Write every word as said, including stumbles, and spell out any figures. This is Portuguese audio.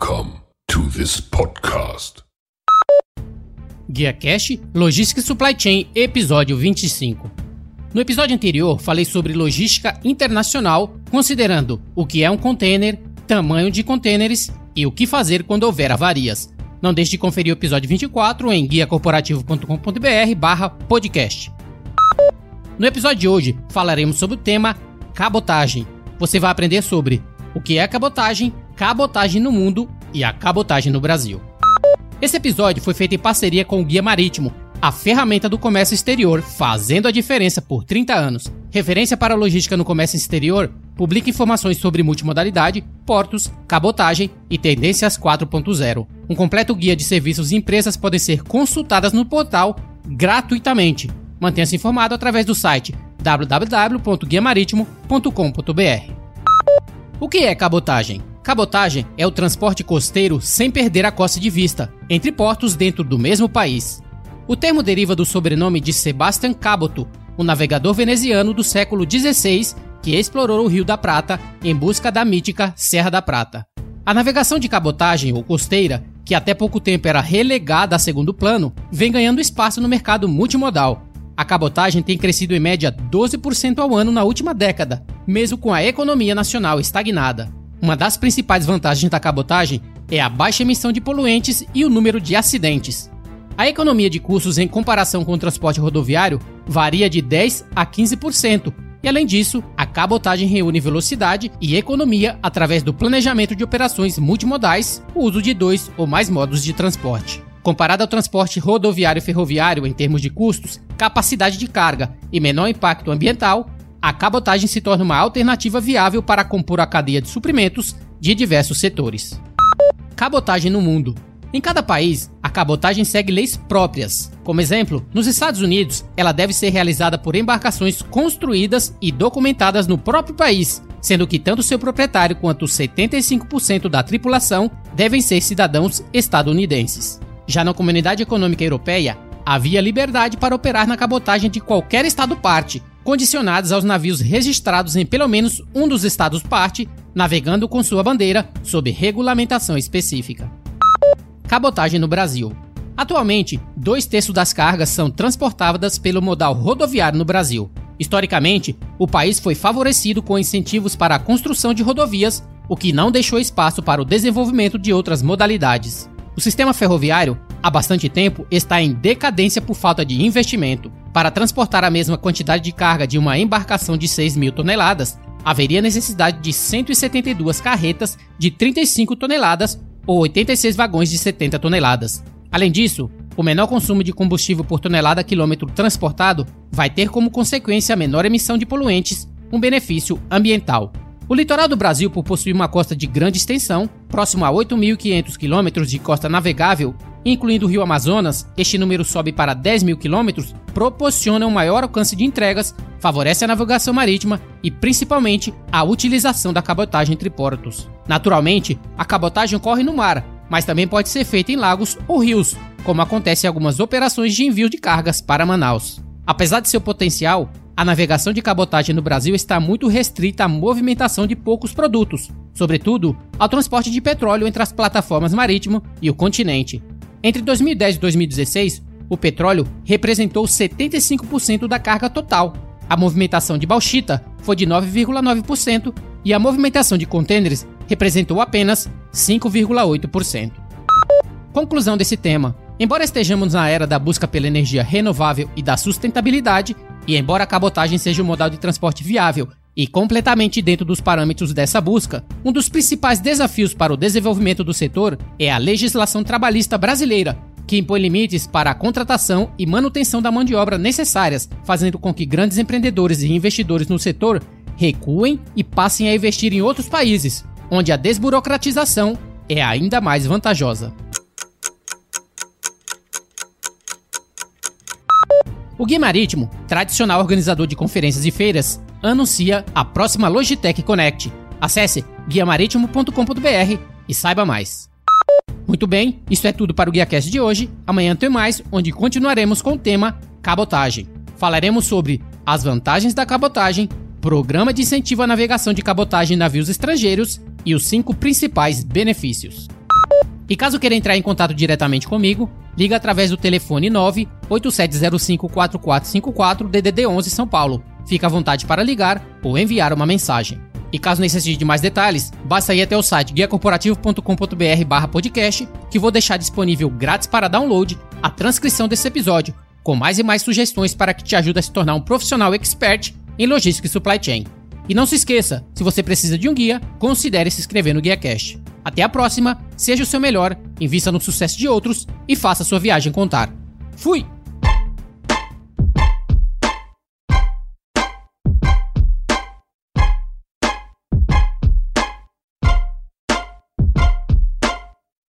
Welcome to this podcast. Guia Cash, Logística e Supply Chain, episódio vinte e cinco. No episódio anterior, falei sobre logística internacional, considerando o que é um container, tamanho de contêineres e o que fazer quando houver avarias. Não deixe de conferir o episódio vinte e quatro em guia corporativo ponto com ponto b r barra podcast. No episódio de hoje, falaremos sobre o tema cabotagem. Você vai aprender sobre o que é cabotagem, cabotagem no mundo e a cabotagem no Brasil. Esse episódio foi feito em parceria com o Guia Marítimo, a ferramenta do comércio exterior, fazendo a diferença por trinta anos. Referência para a logística no comércio exterior, publica informações sobre multimodalidade, portos, cabotagem e tendências quatro ponto zero. Um completo guia de serviços e empresas podem ser consultadas no portal gratuitamente. Mantenha-se informado através do site w w w ponto guia marítimo ponto com ponto b r. O que é cabotagem? Cabotagem é o transporte costeiro sem perder a costa de vista, entre portos dentro do mesmo país. O termo deriva do sobrenome de Sebastian Caboto, um navegador veneziano do século dezesseis que explorou o Rio da Prata em busca da mítica Serra da Prata. A navegação de cabotagem ou costeira, que até pouco tempo era relegada a segundo plano, vem ganhando espaço no mercado multimodal. A cabotagem tem crescido em média doze por cento ao ano na última década, mesmo com a economia nacional estagnada. Uma das principais vantagens da cabotagem é a baixa emissão de poluentes e o número de acidentes. A economia de custos em comparação com o transporte rodoviário varia de dez por cento a quinze por cento e, além disso, a cabotagem reúne velocidade e economia através do planejamento de operações multimodais, o uso de dois ou mais modos de transporte. Comparado ao transporte rodoviário e ferroviário em termos de custos, capacidade de carga e menor impacto ambiental, a cabotagem se torna uma alternativa viável para compor a cadeia de suprimentos de diversos setores. Cabotagem no mundo. Em cada país, a cabotagem segue leis próprias. Como exemplo, nos Estados Unidos, ela deve ser realizada por embarcações construídas e documentadas no próprio país, sendo que tanto seu proprietário quanto setenta e cinco por cento da tripulação devem ser cidadãos estadunidenses. Já na Comunidade Econômica Europeia, havia liberdade para operar na cabotagem de qualquer Estado-parte, condicionados aos navios registrados em pelo menos um dos Estados-parte, navegando com sua bandeira sob regulamentação específica. Cabotagem no Brasil. Atualmente, dois terços das cargas são transportadas pelo modal rodoviário no Brasil. Historicamente, o país foi favorecido com incentivos para a construção de rodovias, o que não deixou espaço para o desenvolvimento de outras modalidades. O sistema ferroviário, há bastante tempo, está em decadência por falta de investimento. Para transportar a mesma quantidade de carga de uma embarcação de seis mil toneladas, haveria necessidade de cento e setenta e duas carretas de trinta e cinco toneladas ou oitenta e seis vagões de setenta toneladas. Além disso, o menor consumo de combustível por tonelada quilômetro transportado vai ter como consequência a menor emissão de poluentes, um benefício ambiental. O litoral do Brasil, por possuir uma costa de grande extensão, próximo a oito mil e quinhentos quilômetros de costa navegável, incluindo o Rio Amazonas, este número sobe para dez mil quilômetros, proporciona um maior alcance de entregas, favorece a navegação marítima e, principalmente, a utilização da cabotagem entre portos. Naturalmente, a cabotagem ocorre no mar, mas também pode ser feita em lagos ou rios, como acontece em algumas operações de envio de cargas para Manaus. Apesar de seu potencial, a navegação de cabotagem no Brasil está muito restrita à movimentação de poucos produtos, sobretudo ao transporte de petróleo entre as plataformas marítimas e o continente. Entre dois mil e dez e dois mil e dezesseis, o petróleo representou setenta e cinco por cento da carga total. A movimentação de bauxita foi de nove vírgula nove por cento e a movimentação de contêineres representou apenas cinco vírgula oito por cento. Conclusão desse tema. Embora estejamos na era da busca pela energia renovável e da sustentabilidade, e embora a cabotagem seja um modal de transporte viável e completamente dentro dos parâmetros dessa busca, um dos principais desafios para o desenvolvimento do setor é a legislação trabalhista brasileira, que impõe limites para a contratação e manutenção da mão de obra necessárias, fazendo com que grandes empreendedores e investidores no setor recuem e passem a investir em outros países, onde a desburocratização é ainda mais vantajosa. O Guia Marítimo, tradicional organizador de conferências e feiras, anuncia a próxima Logitech Connect. Acesse guia marítimo ponto com ponto b r e saiba mais. Muito bem, isso é tudo para o GuiaCast de hoje. Amanhã tem mais, onde continuaremos com o tema cabotagem. Falaremos sobre as vantagens da cabotagem, programa de incentivo à navegação de cabotagem em navios estrangeiros e os cinco principais benefícios. E caso queira entrar em contato diretamente comigo, liga através do telefone nove oito sete zero cinco quatro quatro cinco quatro D D D onze São Paulo. Fica à vontade para ligar ou enviar uma mensagem. E caso necessite de mais detalhes, basta ir até o site guia corporativo ponto com ponto b r barra podcast, que vou deixar disponível grátis para download a transcrição desse episódio, com mais e mais sugestões para que te ajude a se tornar um profissional expert em logística e supply chain. E não se esqueça, se você precisa de um guia, considere se inscrever no GuiaCast. Até a próxima, seja o seu melhor, invista no sucesso de outros e faça sua viagem contar. Fui!